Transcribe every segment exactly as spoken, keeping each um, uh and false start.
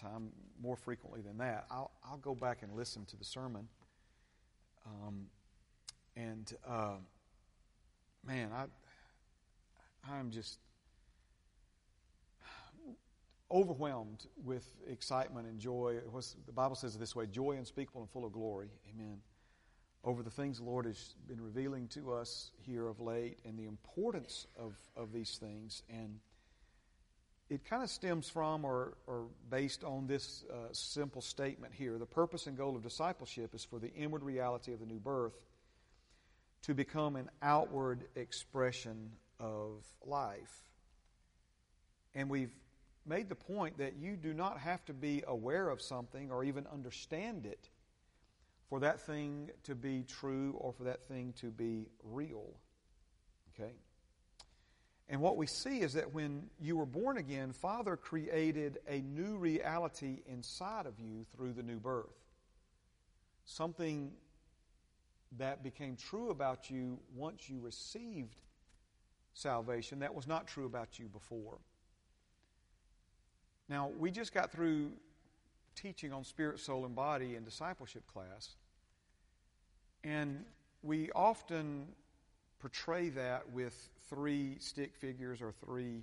time, more frequently than that. I'll, I'll go back and listen to the sermon. Um, and, uh, man, I, I'm just overwhelmed with excitement and joy. What's, the Bible says it this way, joy unspeakable and full of glory. Amen. Over the things the Lord has been revealing to us here of late and the importance of, of these things. And it kind of stems from or, or based on this uh, simple statement here. The purpose and goal of discipleship is for the inward reality of the new birth to become an outward expression of life. And we've made the point that you do not have to be aware of something or even understand it for that thing to be true or for that thing to be real. Okay? And what we see is that when you were born again, Father created a new reality inside of you through the new birth. Something that became true about you once you received salvation that was not true about you before. Now, we just got through teaching on spirit, soul, and body in discipleship class, and we often portray that with three stick figures or three,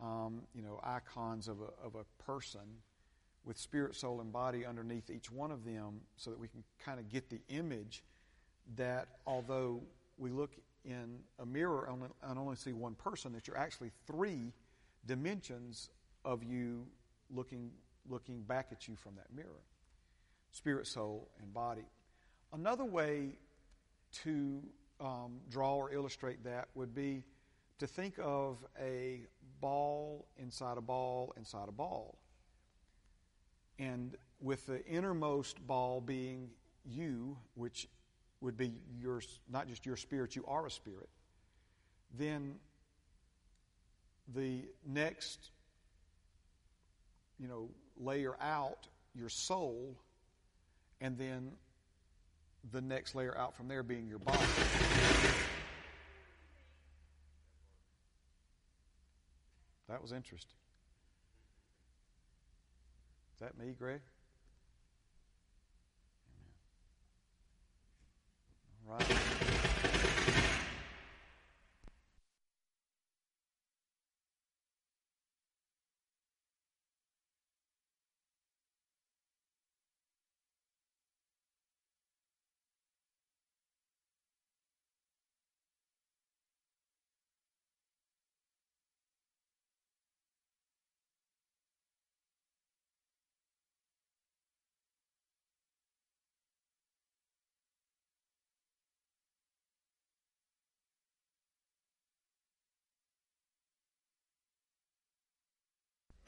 um, you know, icons of a, of a person with spirit, soul, and body underneath each one of them so that we can kind of get the image that although we look in a mirror and only see one person, that you're actually three dimensions of you looking looking back at you from that mirror. Spirit, soul, and body. Another way to Um, draw or illustrate that would be to think of a ball inside a ball inside a ball, and with the innermost ball being you, which would be your, not just your spirit, you are a spirit. Then the next, you know, layer out, your soul, and then the next layer out from there being your body. That was interesting. Is that me, Greg? All right.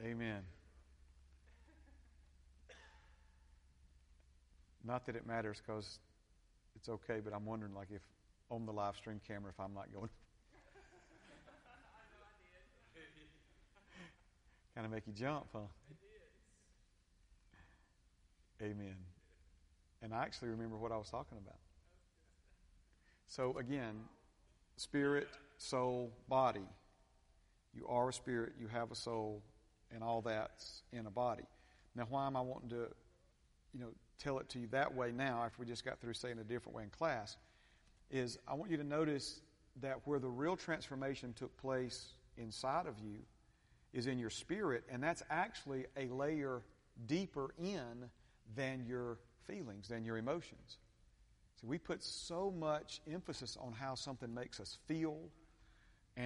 Amen. Not that it matters because it's okay, but I'm wondering, like, if on the live stream camera, if I'm not going. Kind of make you jump, huh? Amen. And I actually remember what I was talking about. So, again, spirit, soul, body. You are a spirit, you have a soul, and all that's in a body. Now, why am I wanting to, you know, tell it to you that way now after we just got through saying a different way in class, is I want you to notice that where the real transformation took place inside of you is in your spirit, and that's actually a layer deeper in than your feelings, than your emotions. See, we put so much emphasis on how something makes us feel,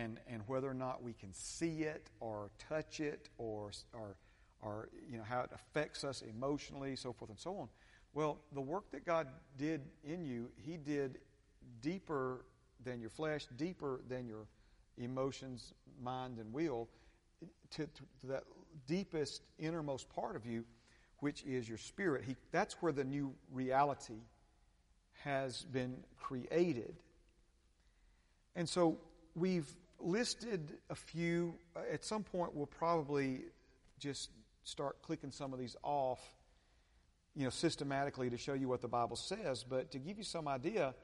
And, and whether or not we can see it or touch it or, or, or you know, how it affects us emotionally, so forth and so on. Well, the work that God did in you, He did deeper than your flesh, deeper than your emotions, mind, and will, to, to that deepest, innermost part of you, which is your spirit. He, that's where the new reality has been created. And so we've listed a few. At some point, we'll probably just start clicking some of these off, you know, systematically to show you what the Bible says. But to give you some idea,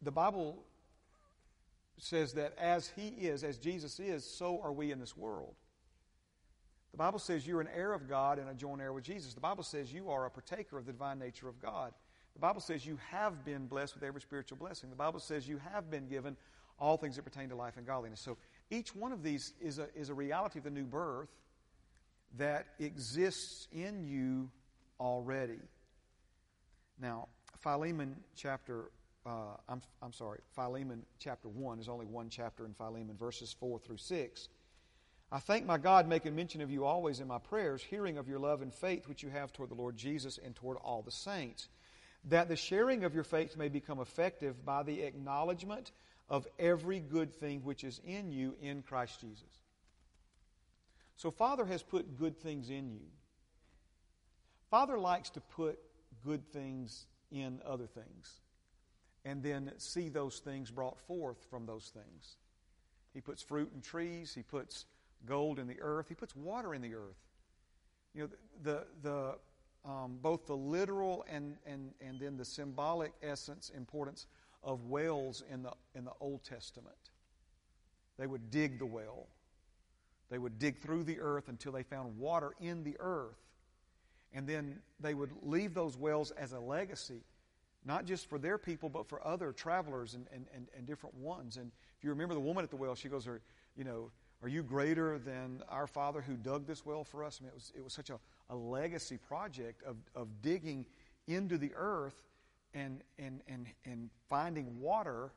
the Bible says that as He is, as Jesus is, so are we in this world. The Bible says you're an heir of God and a joint heir with Jesus. The Bible says you are a partaker of the divine nature of God. The Bible says you have been blessed with every spiritual blessing. The Bible says you have been given all things that pertain to life and godliness. So each one of these is a, is a reality of the new birth that exists in you already. Now, Philemon chapter, uh, I'm, I'm sorry, Philemon chapter one is only one chapter in Philemon, verses four through six. I thank my God, making mention of you always in my prayers, hearing of your love and faith which you have toward the Lord Jesus and toward all the saints, that the sharing of your faith may become effective by the acknowledgement of every good thing which is in you in Christ Jesus. So Father has put good things in you. Father likes to put good things in other things and then see those things brought forth from those things. He puts fruit in trees. He puts gold in the earth. He puts water in the earth. You know, the the um, both the literal and and and then the symbolic essence, importance of wells in the in the Old Testament. They would dig the well. They would dig through the earth until they found water in the earth. And then they would leave those wells as a legacy, not just for their people, but for other travelers and, and, and, and different ones. And if you remember the woman at the well, she goes, are, you know, are you greater than our father who dug this well for us? I mean, it was, it was such a, a legacy project of, of digging into the earth and, and, and, and finding water.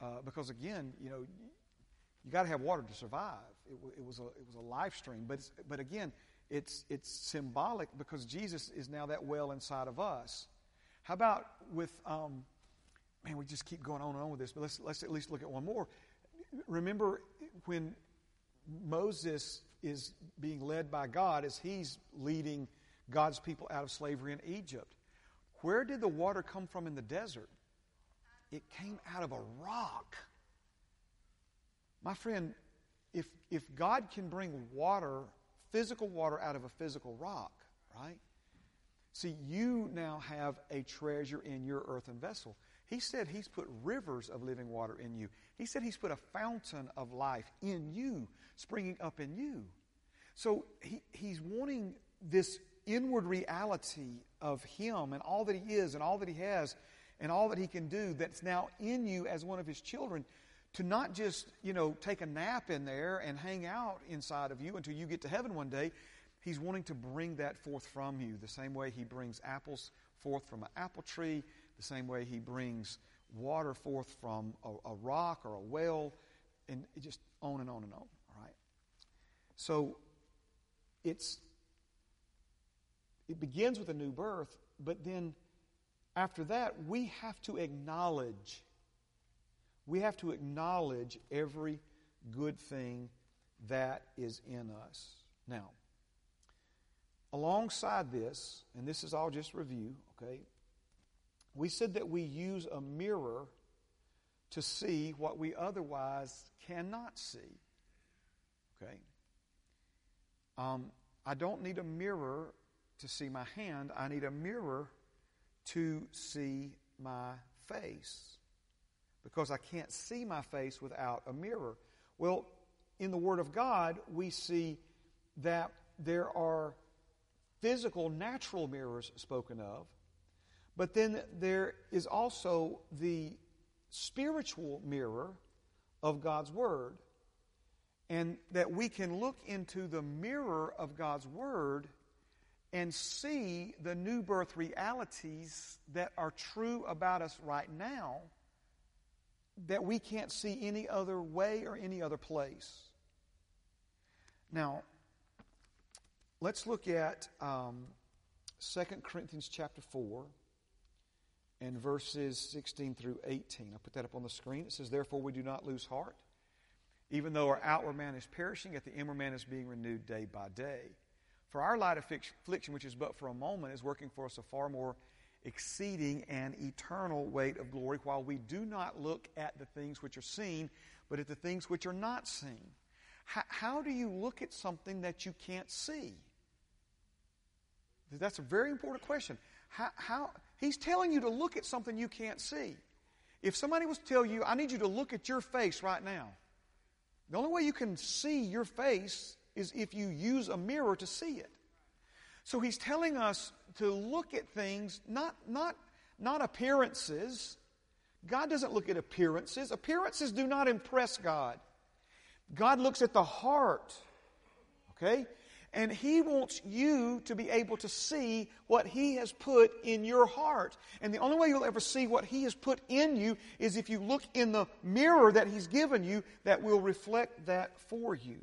Uh, because again, you know, you got to have water to survive. It, it was a it was a life stream, but it's, but again, it's it's symbolic because Jesus is now that well inside of us. How about with um, man? We just keep going on and on with this, but let's let's at least look at one more. Remember when Moses is being led by God as he's leading God's people out of slavery in Egypt. Where did the water come from in the desert? It came out of a rock. My friend, if if God can bring water, physical water, out of a physical rock, right? See, you now have a treasure in your earthen vessel. He said he's put rivers of living water in you. He said he's put a fountain of life in you, springing up in you. So he, he's wanting this inward reality of him and all that he is and all that he has and all that he can do that's now in you as one of his children, to not just, you know, take a nap in there and hang out inside of you until you get to heaven one day. He's wanting to bring that forth from you, the same way he brings apples forth from an apple tree, the same way he brings water forth from a, a rock or a well, and just on and on and on, all right? So it's it begins with a new birth, but then after that, we have to acknowledge We have to acknowledge every good thing that is in us. Now, alongside this, and this is all just review, okay, we said that we use a mirror to see what we otherwise cannot see, okay? Um, I don't need a mirror to see my hand. I need a mirror to see my face, because I can't see my face without a mirror. Well, in the Word of God, we see that there are physical, natural mirrors spoken of, but then there is also the spiritual mirror of God's Word, and that we can look into the mirror of God's Word and see the new birth realities that are true about us right now, that we can't see any other way or any other place. Now, let's look at um, Second Corinthians chapter four and verses sixteen through eighteen. I'll put that up on the screen. It says, "Therefore we do not lose heart, even though our outward man is perishing, yet the inward man is being renewed day by day. For our light affliction, which is but for a moment, is working for us a far more exceeding and eternal weight of glory, while we do not look at the things which are seen, but at the things which are not seen." How, how do you look at something that you can't see? That's a very important question. How, how he's telling you to look at something you can't see. If somebody was to tell you, I need you to look at your face right now, the only way you can see your face is if you use a mirror to see it. So he's telling us to look at things, not, not, not appearances. God doesn't look at appearances. Appearances do not impress God. God looks at the heart, okay? And He wants you to be able to see what He has put in your heart. And the only way you'll ever see what He has put in you is if you look in the mirror that He's given you that will reflect that for you.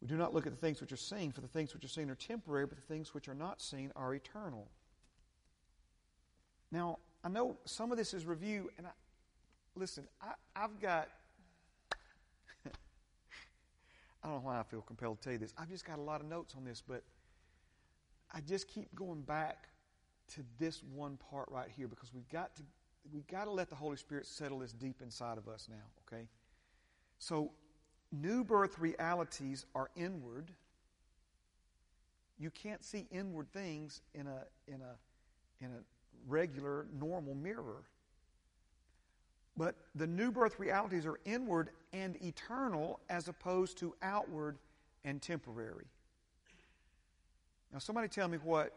We do not look at the things which are seen, for the things which are seen are temporary, but the things which are not seen are eternal. Now, I know some of this is review, and I, listen, I, I've got, I don't know why I feel compelled to tell you this. I've just got a lot of notes on this, but I just keep going back to this one part right here because we've got to, we've got to let the Holy Spirit settle this deep inside of us now, okay? So, new birth realities are inward. You can't see inward things in a, in a, in a, regular, normal mirror. But the new birth realities are inward and eternal as opposed to outward and temporary. Now, somebody tell me what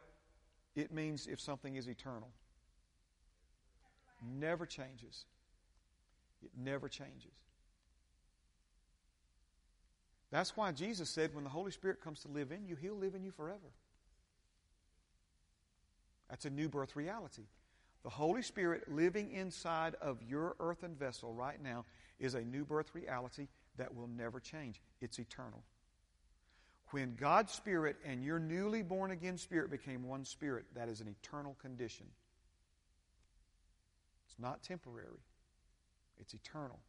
it means if something is eternal. Never changes. It never changes. That's why Jesus said when the Holy Spirit comes to live in you, He'll live in you forever. That's a new birth reality. The Holy Spirit living inside of your earthen vessel right now is a new birth reality that will never change. It's eternal. When God's Spirit and your newly born again spirit became one spirit, that is an eternal condition. It's not temporary. It's eternal.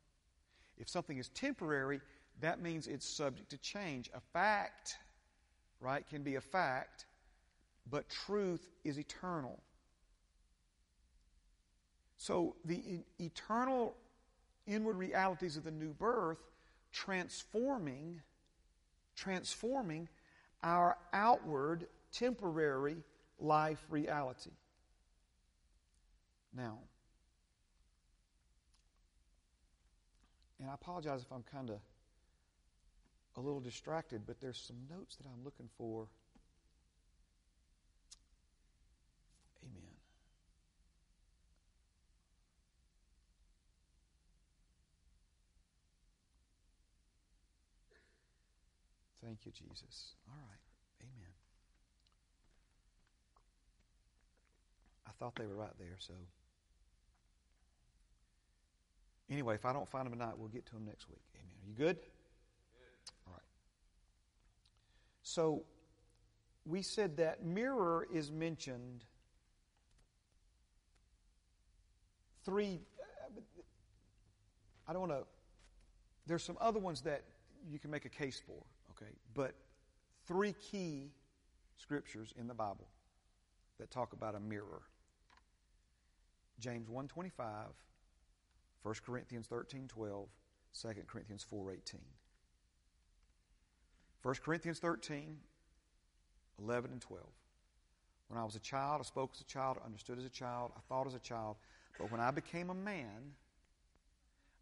If something is temporary, that means it's subject to change. A fact, right, can be a fact. But truth is eternal. So the e- eternal inward realities of the new birth transforming, transforming our outward temporary life reality. Now, and I apologize if I'm kind of a little distracted, but there's some notes that I'm looking for. Thank you, Jesus. All right. Amen. I thought they were right there, so. Anyway, if I don't find them tonight, we'll get to them next week. Amen. Are you good? Good. All right. So, we said that mirror is mentioned three. I don't want to. There's some other ones that you can make a case for. Okay, but three key scriptures in the Bible that talk about a mirror. James one twenty-five, First Corinthians thirteen twelve, Second Corinthians four eighteen. First Corinthians thirteen, eleven and twelve. When I was a child, I spoke as a child, I understood as a child, I thought as a child, but when I became a man,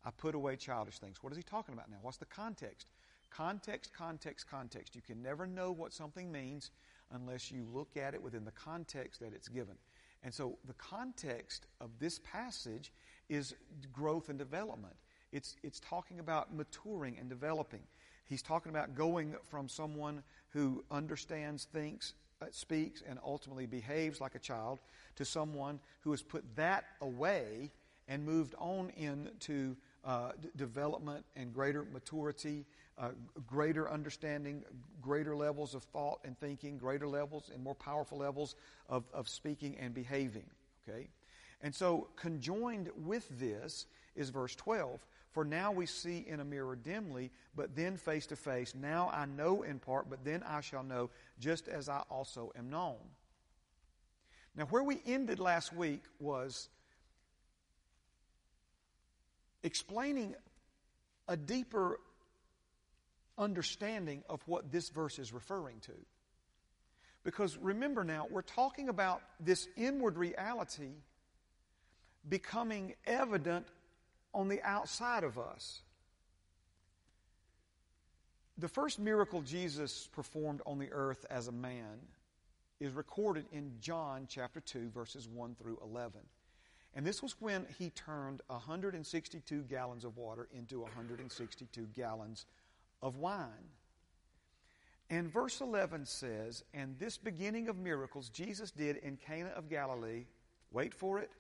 I put away childish things. What is he talking about now? What's the context? Context, context, context. You can never know what something means unless you look at it within the context that it's given. And so the context of this passage is growth and development. It's, it's talking about maturing and developing. He's talking about going from someone who understands, thinks, speaks, and ultimately behaves like a child to someone who has put that away and moved on into uh, d- development and greater maturity. Uh, greater understanding, greater levels of thought and thinking, greater levels and more powerful levels of, of speaking and behaving, okay? And so conjoined with this is verse twelve, for now we see in a mirror dimly, but then face to face. Now I know in part, but then I shall know just as I also am known. Now where we ended last week was explaining a deeper understanding of what this verse is referring to. Because remember now, we're talking about this inward reality becoming evident on the outside of us. The first miracle Jesus performed on the earth as a man is recorded in John chapter two, verses one through eleven. And this was when he turned one hundred sixty-two gallons of water into one hundred sixty-two gallons of wine. And verse eleven says, and this beginning of miracles Jesus did in Cana of Galilee, wait for it,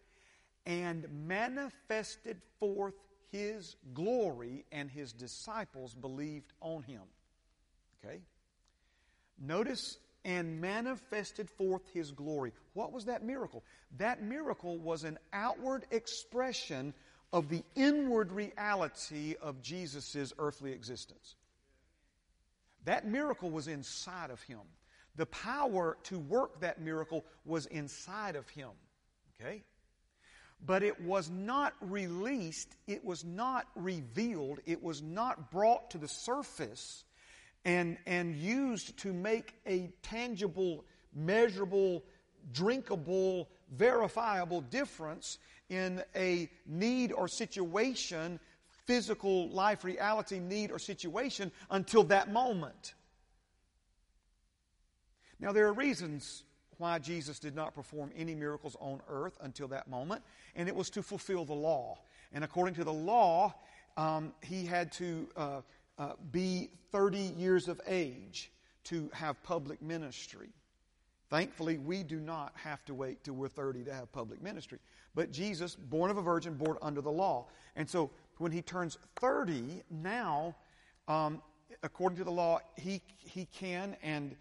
and manifested forth his glory, and his disciples believed on him. Okay? Notice, and manifested forth his glory. What was that miracle? That miracle was an outward expression of the inward reality of Jesus' earthly existence. That miracle was inside of him. The power to work that miracle was inside of him. Okay? But it was not released, it was not revealed, it was not brought to the surface and, and used to make a tangible, measurable, drinkable, verifiable difference in a need or situation, physical life reality, need or situation, until that moment. Now there are reasons why Jesus did not perform any miracles on earth until that moment, and it was to fulfill the law. And according to the law, um, he had to uh, uh, be thirty years of age to have public ministry. Thankfully, we do not have to wait till we're thirty to have public ministry. But Jesus, born of a virgin, born under the law. And so when he turns thirty, now, um, according to the law, he he can and...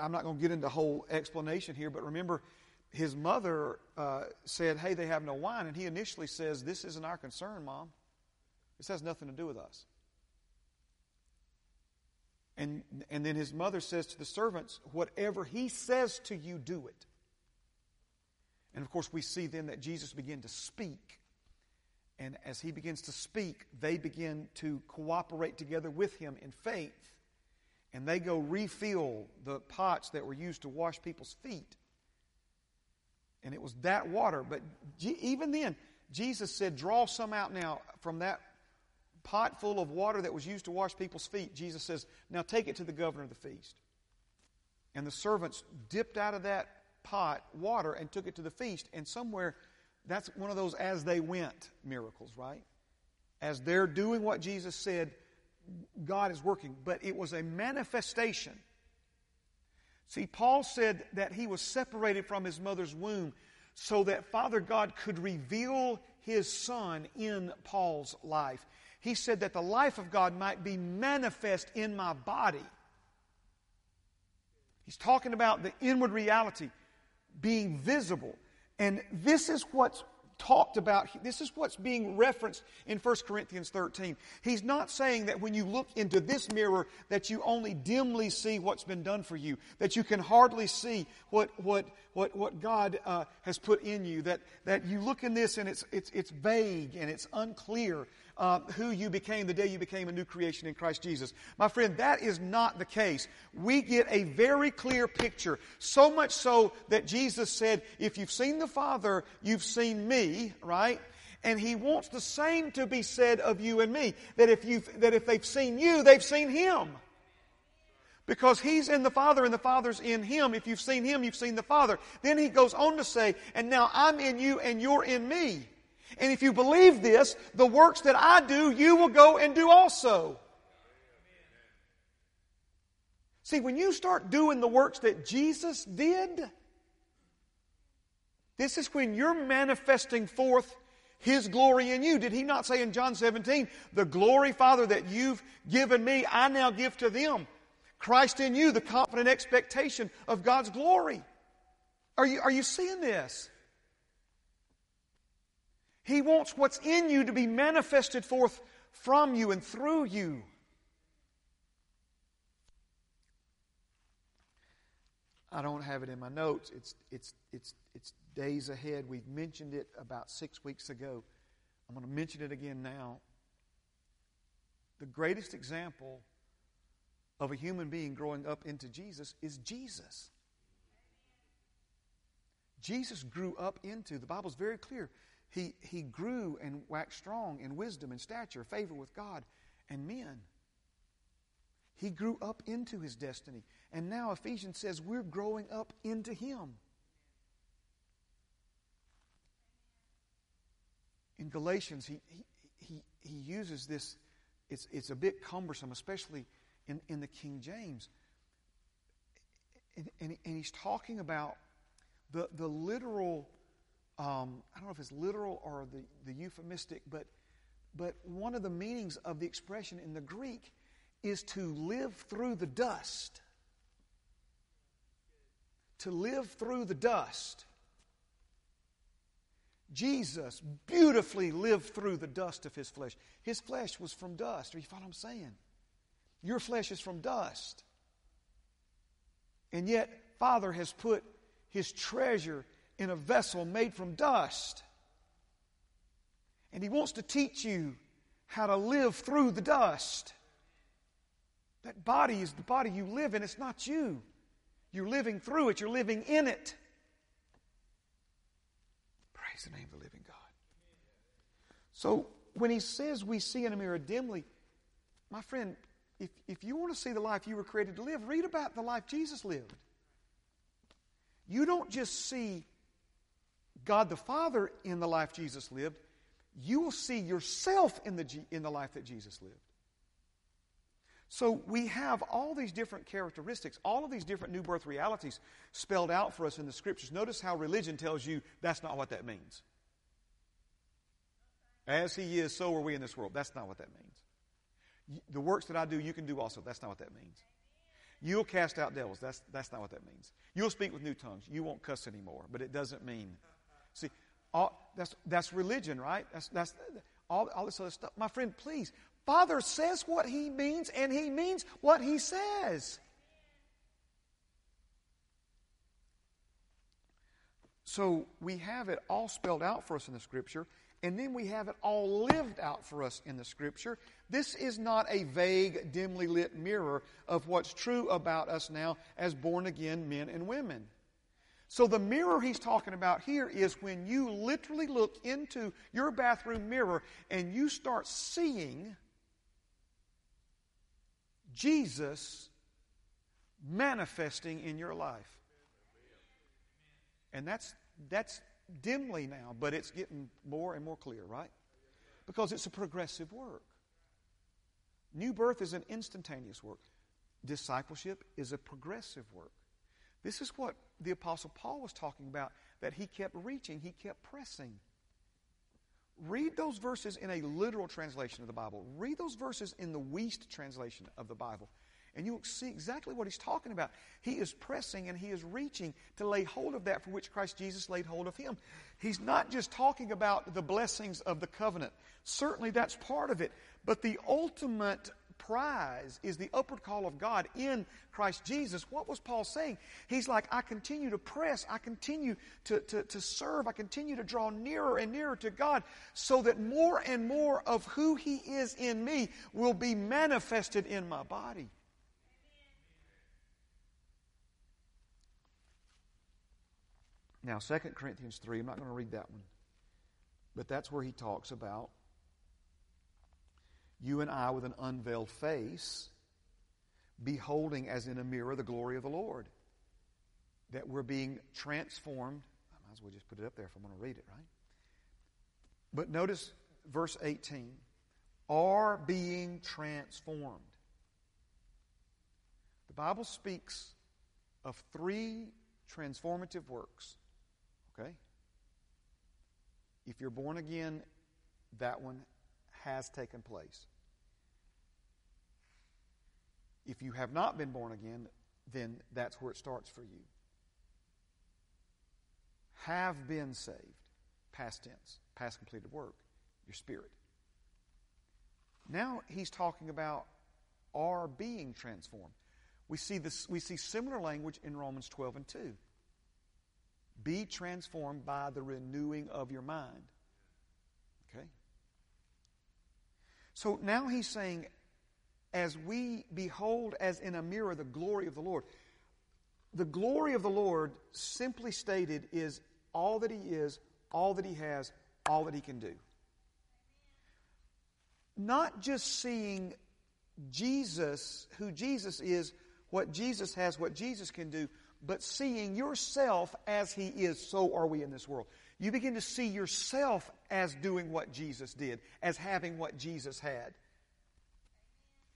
I'm not going to get into the whole explanation here, but remember, his mother uh, said, hey, they have no wine. And he initially says, this isn't our concern, Mom. This has nothing to do with us. And, and then his mother says to the servants, whatever he says to you, do it. And, of course, we see then that Jesus began to speak. And as he begins to speak, they begin to cooperate together with him in faith. And they go refill the pots that were used to wash people's feet. And it was that water. But even then, Jesus said, draw some out now from that pot full of water that was used to wash people's feet. Jesus says, now take it to the governor of the feast. And the servants dipped out of that pot water and took it to the feast. And somewhere, that's one of those as they went miracles, right? As they're doing what Jesus said, God is working, but it was a manifestation. See, Paul said that he was separated from his mother's womb so that Father God could reveal his Son in Paul's life. He said that the life of God might be manifest in my body. He's talking about the inward reality being visible. And this is what's talked about, this is what's being referenced in First Corinthians thirteen. He's not saying that when you look into this mirror that you only dimly see what's been done for you, that you can hardly see what what what what God uh, has put in you, that that you look in this and it's it's it's vague and it's unclear uh, who you became the day you became a new creation in Christ Jesus. My friend, that is not the case. We get a very clear picture, so much so that Jesus said, if you've seen the Father, you've seen me. Right? And he wants the same to be said of you and me, that if you that if they've seen you, they've seen him. Because he's in the Father and the Father's in him. If you've seen him, you've seen the Father. Then he goes on to say, and now I'm in you and you're in me. And if you believe this, the works that I do, you will go and do also. See, when you start doing the works that Jesus did, this is when you're manifesting forth his glory in you. Did he not say in John seventeen, the glory, Father, that you've given me, I now give to them. Christ in you, the confident expectation of God's glory. Are you, are you seeing this? He wants what's in you to be manifested forth from you and through you. I don't have it in my notes. It's it's it's it's days ahead. We've mentioned it about six weeks ago. I'm going to mention it again now. The greatest example of a human being growing up into Jesus is Jesus. Jesus grew up into, the Bible's very clear, He, he grew and waxed strong in wisdom and stature, favor with God and men. He grew up into his destiny. And now Ephesians says we're growing up into him. In Galatians, he he he, he uses this. It's, it's a bit cumbersome, especially in, in the King James. And, and, and he's talking about the, the literal... Um, I don't know if it's literal or the, the euphemistic, but but one of the meanings of the expression in the Greek is to live through the dust. To live through the dust. Jesus beautifully lived through the dust of his flesh. His flesh was from dust. Are you following what I'm saying? Your flesh is from dust. And yet, Father has put his treasure in a vessel made from dust. And he wants to teach you how to live through the dust. That body is the body you live in. It's not you. You're living through it. You're living in it. Praise the name of the living God. So when he says we see in a mirror dimly, my friend, if, if you want to see the life you were created to live, read about the life Jesus lived. You don't just see God the Father in the life Jesus lived, you will see yourself in the, G- in the life that Jesus lived. So we have all these different characteristics, all of these different new birth realities spelled out for us in the Scriptures. Notice how religion tells you that's not what that means. As he is, so are we in this world. That's not what that means. The works that I do, you can do also. That's not what that means. You'll cast out devils. That's, that's not what that means. You'll speak with new tongues. You won't cuss anymore, but it doesn't mean... See, all, that's that's religion, right? That's that's all, all this other stuff. My friend, please. Father says what he means, and he means what he says. So we have it all spelled out for us in the Scripture, and then we have it all lived out for us in the Scripture. This is not a vague, dimly lit mirror of what's true about us now as born-again men and women. So the mirror he's talking about here is when you literally look into your bathroom mirror and you start seeing Jesus manifesting in your life. And that's that's dimly now, but it's getting more and more clear, right? Because it's a progressive work. New birth is an instantaneous work. Discipleship is a progressive work. This is what the Apostle Paul was talking about, that he kept reaching, he kept pressing. Read those verses in a literal translation of the Bible. Read those verses in the Weast translation of the Bible, and you'll see exactly what he's talking about. He is pressing and he is reaching to lay hold of that for which Christ Jesus laid hold of him. He's not just talking about the blessings of the covenant. Certainly that's part of it, but the ultimate prize is the upward call of God in Christ Jesus. What was Paul saying? He's like, I continue to press, I continue to, to, to serve, I continue to draw nearer and nearer to God so that more and more of who He is in me will be manifested in my body. Now, Second Corinthians three, I'm not going to read that one, but that's where he talks about you and I with an unveiled face, beholding as in a mirror the glory of the Lord. That we're being transformed. I might as well just put it up there if I'm going to read it, right? But notice verse eighteen. Are being transformed. The Bible speaks of three transformative works. Okay? If you're born again, that one has taken place. If you have not been born again, then that's where it starts for you. Have been saved. Past tense. Past completed work. Your spirit. Now he's talking about are being transformed. We see this, we see similar language in Romans twelve and two. Be transformed by the renewing of your mind. Okay? So now he's saying, as we behold as in a mirror the glory of the Lord. The glory of the Lord, simply stated, is all that He is, all that He has, all that He can do. Not just seeing Jesus, who Jesus is, what Jesus has, what Jesus can do, but seeing yourself as He is, so are we in this world. You begin to see yourself as doing what Jesus did, as having what Jesus had,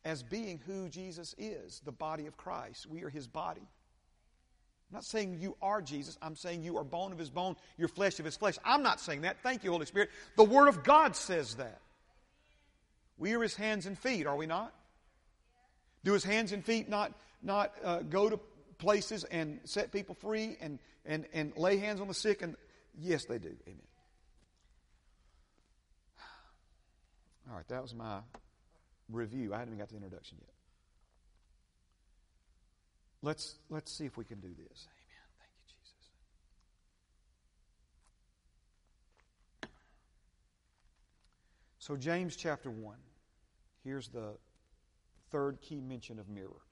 as being who Jesus is, the body of Christ. We are His body. I'm not saying you are Jesus. I'm saying you are bone of His bone, you're flesh of His flesh. I'm not saying that. Thank you, Holy Spirit. The Word of God says that. We are His hands and feet, are we not? Do His hands and feet not, not uh, go to places and set people free and, and, and lay hands on the sick? And yes, they do. Amen. All right, that was my review. I haven't even got the introduction yet. Let's let's see if we can do this. Amen. Thank you, Jesus. So James chapter one. Here's the third key mention of mirror.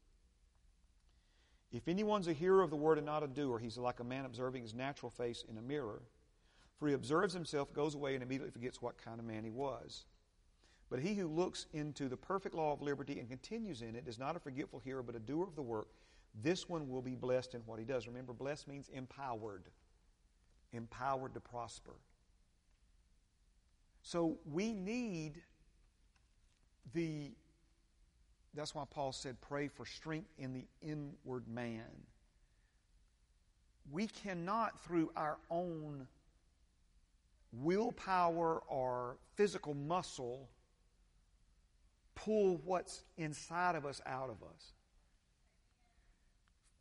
If anyone's a hearer of the word and not a doer, he's like a man observing his natural face in a mirror. For he observes himself, goes away, and immediately forgets what kind of man he was. But he who looks into the perfect law of liberty and continues in it is not a forgetful hearer, but a doer of the work. This one will be blessed in what he does. Remember, blessed means empowered. Empowered to prosper. So we need the... That's why Paul said, pray for strength in the inward man. We cannot, through our own willpower or physical muscle, pull what's inside of us out of us.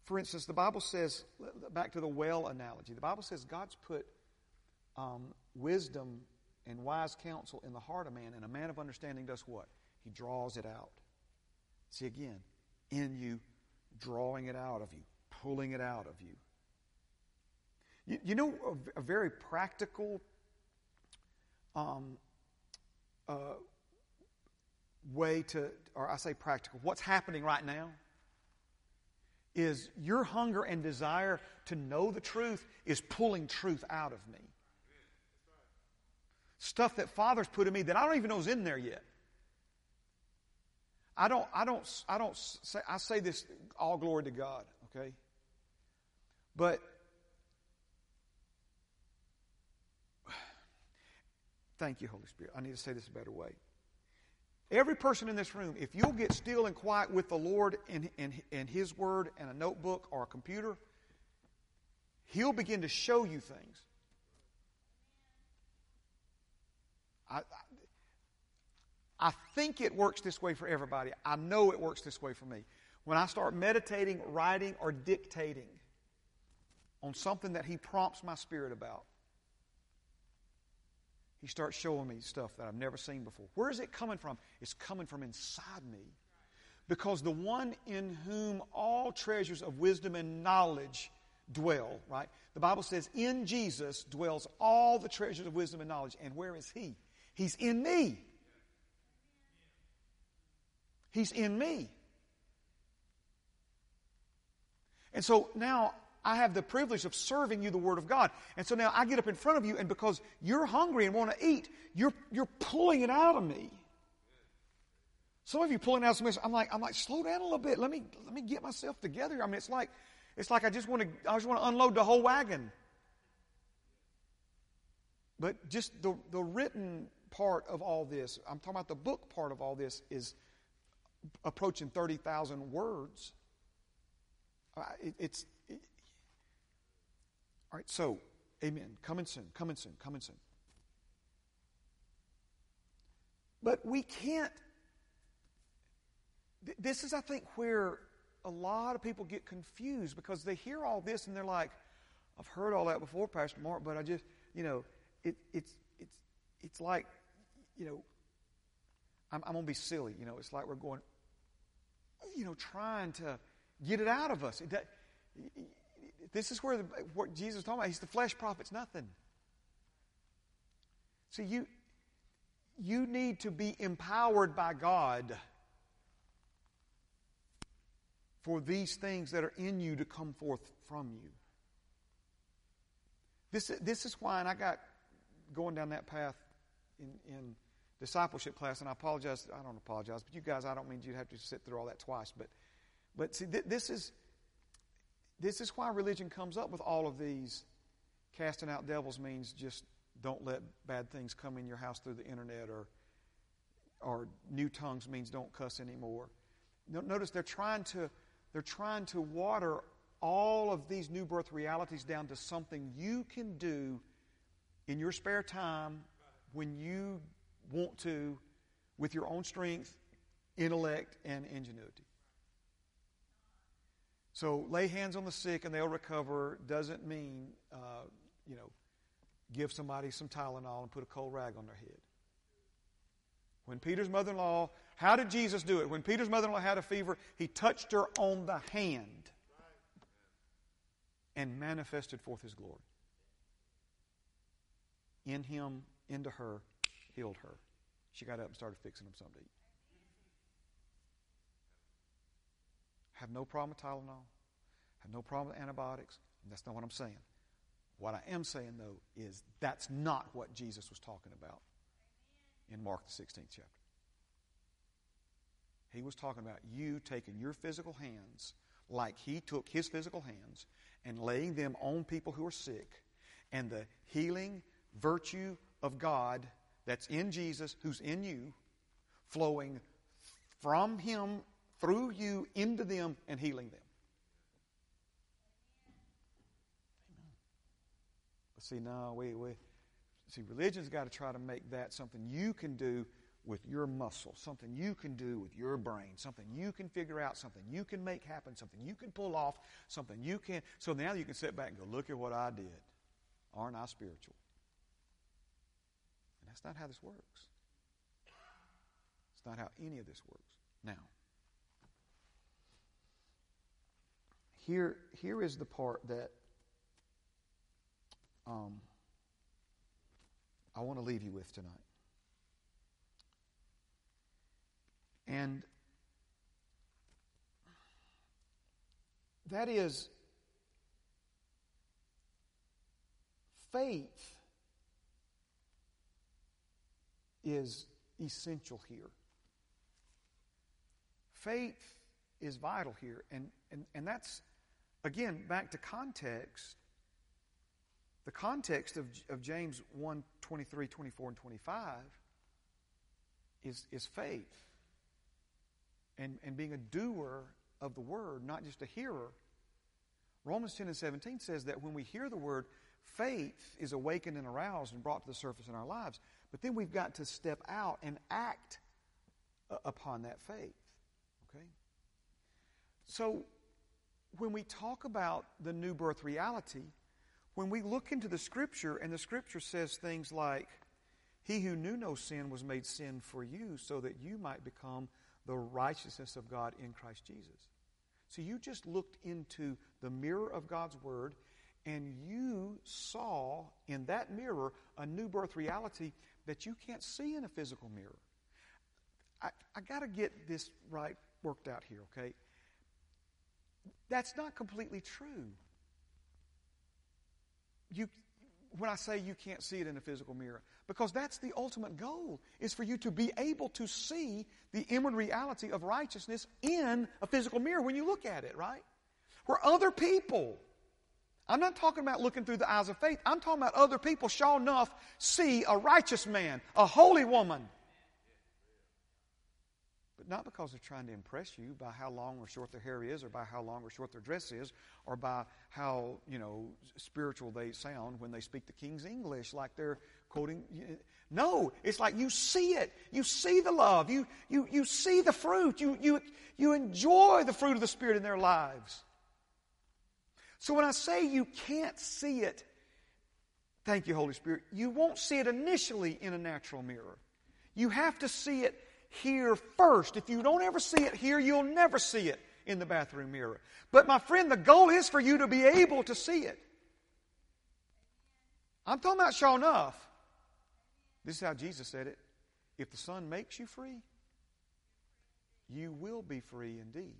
For instance, the Bible says, back to the well analogy, the Bible says God's put um, wisdom and wise counsel in the heart of man, and a man of understanding does what? He draws it out. See, again, in you, drawing it out of you, pulling it out of you. You, you know, a, a very practical um, uh, way to, or I say practical, what's happening right now? Is your hunger and desire to know the truth is pulling truth out of me. Stuff that Father's put in me that I don't even know is in there yet. I don't, I don't, I don't say, I say this all glory to God, okay? But thank you, Holy Spirit. I need to say this a better way. Every person in this room, if you'll get still and quiet with the Lord and, and, and His Word and a notebook or a computer, He'll begin to show you things. I, I, I think it works this way for everybody. I know it works this way for me. When I start meditating, writing, or dictating on something that He prompts my spirit about, He starts showing me stuff that I've never seen before. Where is it coming from? It's coming from inside me. Because the one in whom all treasures of wisdom and knowledge dwell, right? The Bible says, in Jesus dwells all the treasures of wisdom and knowledge. And where is He? He's in me. He's in me. And so now I have the privilege of serving you the Word of God. And so now I get up in front of you, and because you're hungry and want to eat, you're, you're pulling it out of me. Some of you pulling out some, I'm like, I'm like, slow down a little bit. Let me, let me get myself together. I mean, it's like, it's like I just want to, I just want to unload the whole wagon. But just the, the written part of all this, I'm talking about the book part of all this, is approaching thirty thousand words. Uh, it, it's it, all right. So, amen. Coming soon. Coming soon. Coming soon. But we can't. Th- this is, I think, where a lot of people get confused, because they hear all this and they're like, "I've heard all that before, Pastor Mark," but I just, you know, it, it's it's it's like, you know, I'm, I'm gonna be silly. You know, it's like we're going, you know, trying to get it out of us. It, that, this is where the, what Jesus was talking about. He's the flesh profits nothing. See, you, you need to be empowered by God for these things that are in you to come forth from you. This, this is why, and I got going down that path in, in discipleship class, and I apologize, I don't apologize, but you guys, I don't mean you'd have to sit through all that twice. But, but see, th- this is this is why religion comes up with all of these. Casting out devils means just don't let bad things come in your house through the internet, or or new tongues means don't cuss anymore. Notice they're trying to they're trying to water all of these new birth realities down to something you can do in your spare time when you want to, with your own strength, intellect, and ingenuity. So lay hands on the sick and they'll recover doesn't mean, uh, you know, give somebody some Tylenol and put a cold rag on their head. When Peter's mother-in-law, how did Jesus do it? When Peter's mother-in-law had a fever, he touched her on the hand and manifested forth his glory. In him, into her, healed her. She got up and started fixing him something to eat. Have no problem with Tylenol. Have no problem with antibiotics. And that's not what I'm saying. What I am saying, though, is that's not what Jesus was talking about in Mark the sixteenth chapter. He was talking about you taking your physical hands like he took his physical hands and laying them on people who are sick, and the healing virtue of God that's in Jesus, who's in you, flowing from him, through you, into them, and healing them. Amen. But see, no, we, we, see, religion's got to try to make that something you can do with your muscle, something you can do with your brain, something you can figure out, something you can make happen, something you can pull off, something you can. So now you can sit back and go, look at what I did. Aren't I spiritual? And that's not how this works. It's not how any of this works. Now, here, here is the part that um, I want to leave you with tonight. And that is, faith is essential here. Faith is vital here. And, and, and that's, again, back to context. The context of, of James one, twenty-three, twenty-four, and twenty-five is, is faith. And, and being a doer of the word, not just a hearer. Romans ten and seventeen says that when we hear the word, faith is awakened and aroused and brought to the surface in our lives. But then we've got to step out and act upon that faith. Okay? So when we talk about the new birth reality, when we look into the Scripture, and the Scripture says things like, he who knew no sin was made sin for you so that you might become the righteousness of God in Christ Jesus. So you just looked into the mirror of God's Word, and you saw in that mirror a new birth reality that you can't see in a physical mirror. I, I got to get this right worked out here, okay? That's not completely true. You, when I say you can't see it in a physical mirror, because that's the ultimate goal, is for you to be able to see the inward reality of righteousness in a physical mirror when you look at it, right? Where other people, I'm not talking about looking through the eyes of faith, I'm talking about other people, sure enough, see a righteous man, a holy woman. But not because they're trying to impress you by how long or short their hair is, or by how long or short their dress is, or by how, you know, spiritual they sound when they speak the King's English like they're quoting. No, it's like you see it. You see the love. You you you see the fruit. You you you enjoy the fruit of the Spirit in their lives. So when I say you can't see it, thank you, Holy Spirit, you won't see it initially in a natural mirror. You have to see it here first. If you don't ever see it here, you'll never see it in the bathroom mirror. But my friend, the goal is for you to be able to see it. I'm talking about sure enough. This is how Jesus said it. If the Son makes you free, you will be free indeed.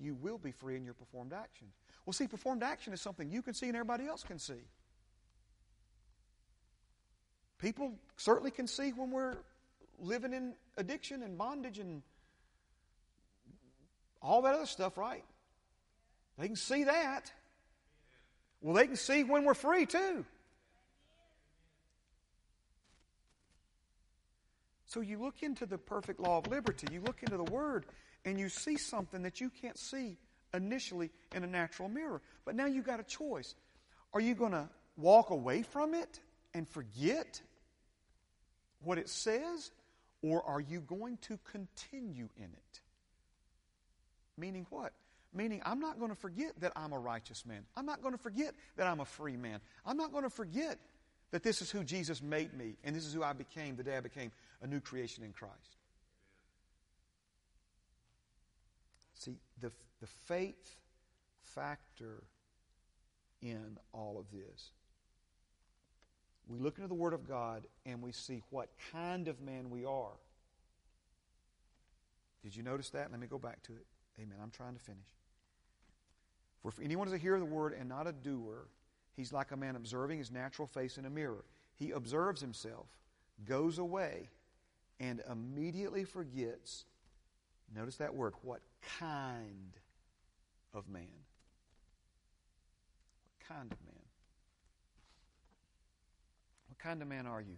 You will be free in your performed action. Well, see, performed action is something you can see and everybody else can see. People certainly can see when we're living in addiction and bondage and all that other stuff, right? They can see that. Well, they can see when we're free too. So you look into the perfect law of liberty, you look into the Word, and you see something that you can't see initially in a natural mirror. But now you've got a choice. Are you going to walk away from it and forget what it says, or are you going to continue in it? Meaning what? Meaning I'm not going to forget that I'm a righteous man. I'm not going to forget that I'm a free man. I'm not going to forget that this is who Jesus made me, and this is who I became the day I became a new creation in Christ. See, the, the faith factor in all of this. We look into the Word of God and we see what kind of man we are. Did you notice that? Let me go back to it. Amen. I'm trying to finish. For if anyone is a hearer of the Word and not a doer, he's like a man observing his natural face in a mirror. He observes himself, goes away, and immediately forgets, notice that word, what kind of man. What kind of man? What kind of man are you?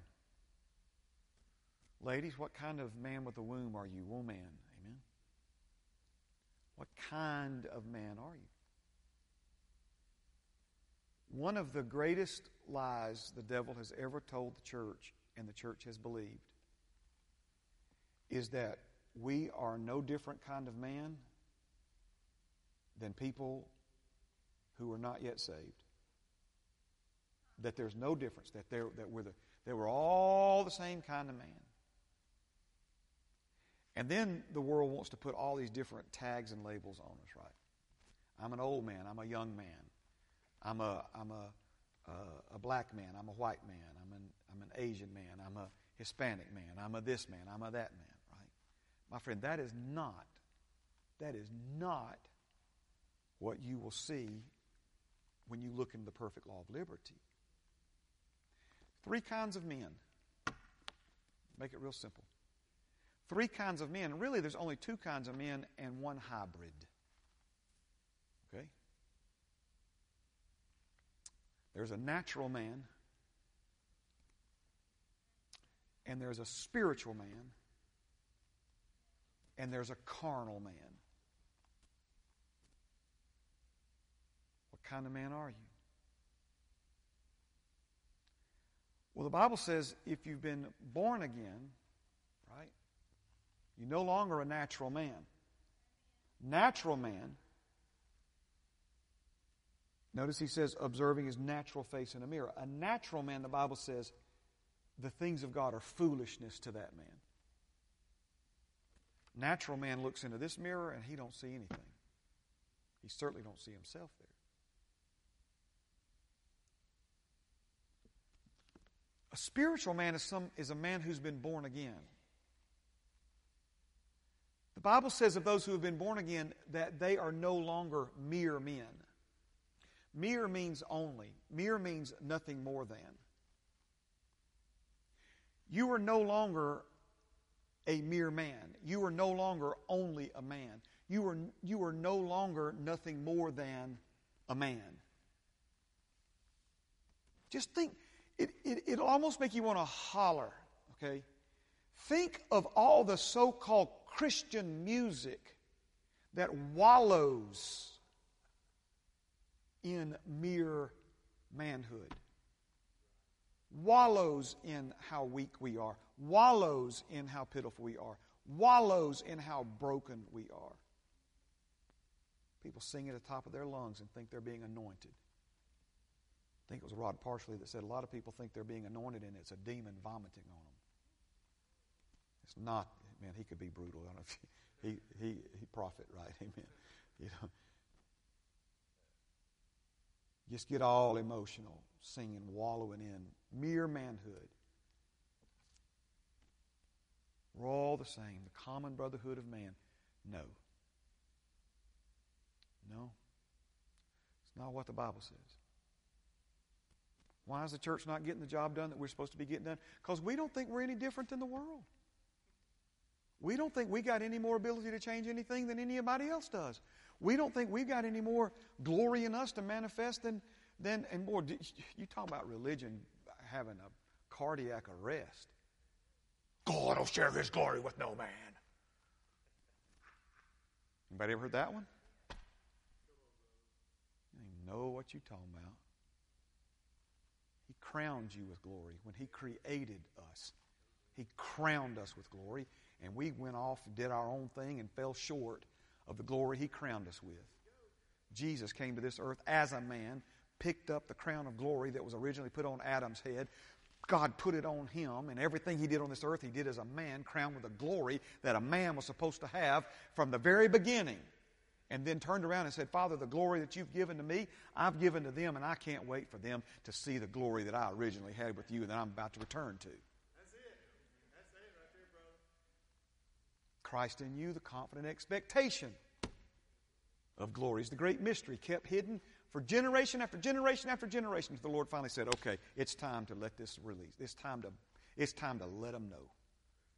Ladies, what kind of man with a womb are you? Woman, amen. What kind of man are you? One of the greatest lies the devil has ever told the church, and the church has believed, is that we are no different kind of man than people who are not yet saved. That there's no difference, that, they're, that we're the, they were all the same kind of man. And then the world wants to put all these different tags and labels on us, right? I'm an old man, I'm a young man. I'm a I'm a uh, a black man. I'm a white man. I'm an I'm an Asian man. I'm a Hispanic man. I'm a this man. I'm a that man. Right, my friend. That is not that is not what you will see when you look into the perfect law of liberty. Three kinds of men. Make it real simple. Three kinds of men. Really, there's only two kinds of men and one hybrid. Okay. There's a natural man, and there's a spiritual man, and there's a carnal man. What kind of man are you? Well, the Bible says if you've been born again, right, you're no longer a natural man. Natural man. Notice he says, observing his natural face in a mirror. A natural man, the Bible says, the things of God are foolishness to that man. Natural man looks into this mirror and he don't see anything. He certainly don't see himself there. A spiritual man is some is a man who's been born again. The Bible says of those who have been born again that they are no longer mere men. Mere means only. Mere means nothing more than. You are no longer a mere man. You are no longer only a man. You are, you are no longer nothing more than a man. Just think. It, it, it'll almost make you want to holler. Okay? Think of all the so-called Christian music that wallows in mere manhood, wallows in how weak we are, wallows in how pitiful we are, wallows in how broken we are. People sing at the top of their lungs and think they're being anointed. I think it was Rod Parsley that said a lot of people think they're being anointed and it's a demon vomiting on them. It's not. Man, he could be brutal. I don't know if he he he prophet, right? Amen. You know. Just get all emotional, singing, wallowing in mere manhood. We're all the same, the common brotherhood of man. No. No. It's not what the Bible says. Why is the church not getting the job done that we're supposed to be getting done? Because we don't think we're any different than the world. We don't think we got any more ability to change anything than anybody else does. We don't think we've got any more glory in us to manifest than, than and boy, you talk about religion having a cardiac arrest. God will share his glory with no man. Anybody ever heard that one? You don't even know what you're talking about. He crowned you with glory. When he created us, he crowned us with glory, and we went off and did our own thing and fell short of the glory he crowned us with. Jesus came to this earth as a man, picked up the crown of glory that was originally put on Adam's head. God put it on him, and everything he did on this earth, he did as a man, crowned with the glory that a man was supposed to have from the very beginning. And then turned around and said, Father, the glory that you've given to me, I've given to them, and I can't wait for them to see the glory that I originally had with you and that I'm about to return to. That's it. That's it right there, brother. Christ in you, the confident expectation of glory, is the great mystery kept hidden for generation after generation after generation until the Lord finally said, okay, it's time to let this release. It's time to, it's time to let them know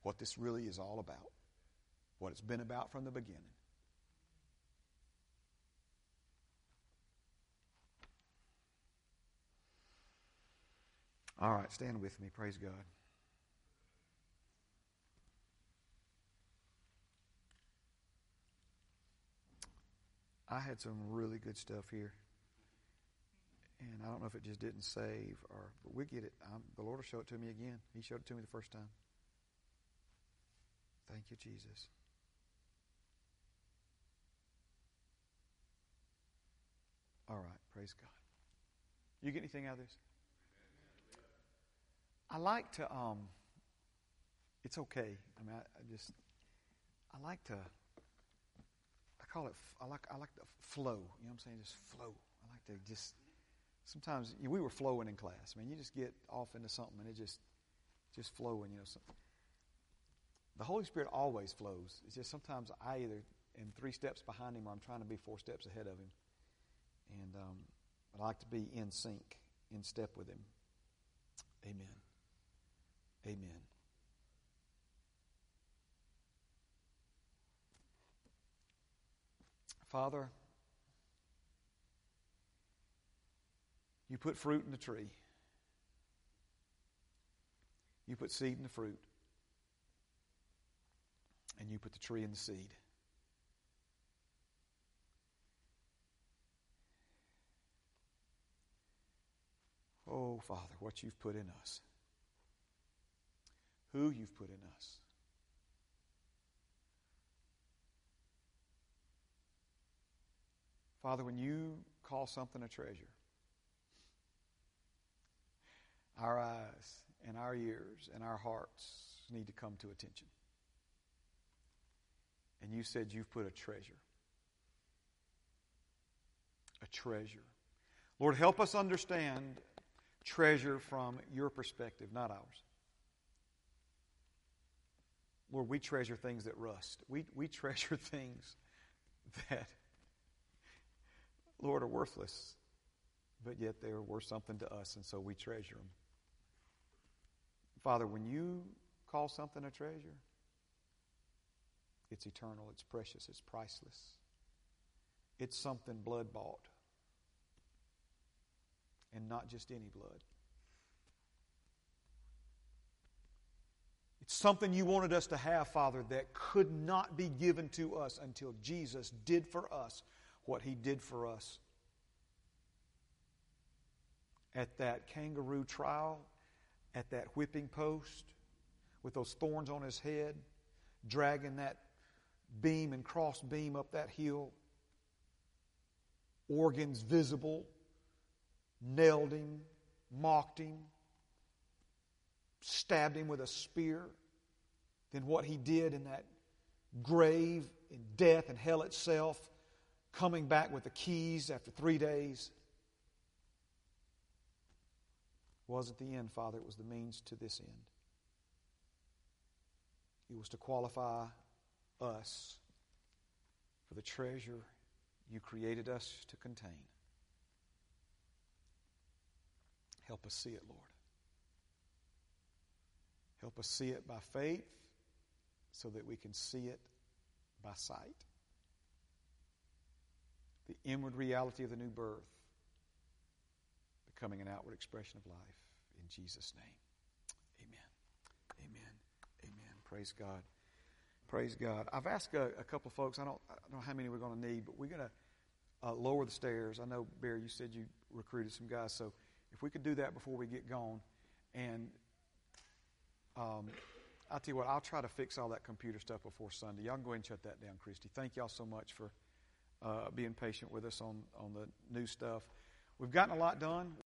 what this really is all about, what it's been about from the beginning. All right, stand with me. Praise God. I had some really good stuff here. And I don't know if it just didn't save, or but we get it. I'm, the Lord will show it to me again. He showed it to me the first time. Thank you, Jesus. All right, praise God. You get anything out of this? I like to, um, it's okay. I mean, I, I just, I like to, I call it, I like I like to flow. You know what I'm saying? Just flow. I like to just, sometimes, you know, we were flowing in class. I mean, you just get off into something and it just, just flowing, you know. So the Holy Spirit always flows. It's just sometimes I either am three steps behind Him or I'm trying to be four steps ahead of Him. And um, I like to be in sync, in step with Him. Amen. Amen. Father, you put fruit in the tree. You put seed in the fruit. And you put the tree in the seed. Oh, Father, what you've put in us. Who you've put in us. Father, when you call something a treasure, our eyes and our ears and our hearts need to come to attention. And you said you've put a treasure. A treasure. Lord, help us understand treasure from your perspective, not ours. Lord, we treasure things that rust. We, we treasure things that, Lord, are worthless, but yet they are worth something to us, and so we treasure them. Father, when you call something a treasure, it's eternal, it's precious, it's priceless. It's something blood-bought, and not just any blood. It's something you wanted us to have, Father, that could not be given to us until Jesus did for us what He did for us. At that kangaroo trial, at that whipping post, with those thorns on His head, dragging that beam and cross beam up that hill, organs visible, nailed Him, mocked Him, stabbed Him with a spear, then what He did in that grave, in death and hell itself, coming back with the keys after three days, wasn't the end, Father. It was the means to this end. It was to qualify us for the treasure you created us to contain. Help us see it, Lord. Help us see it by faith so that we can see it by sight. The inward reality of the new birth becoming an outward expression of life. In Jesus' name, amen. Amen. Amen. Praise God. Praise God. I've asked a, a couple of folks, I don't, I don't know how many we're going to need, but we're going to uh, lower the stairs. I know, Barry, you said you recruited some guys, so if we could do that before we get gone. And um, I'll tell you what, I'll try to fix all that computer stuff before Sunday. Y'all can go ahead and shut that down, Christy. Thank y'all so much for uh, being patient with us on, on the new stuff. We've gotten a lot done.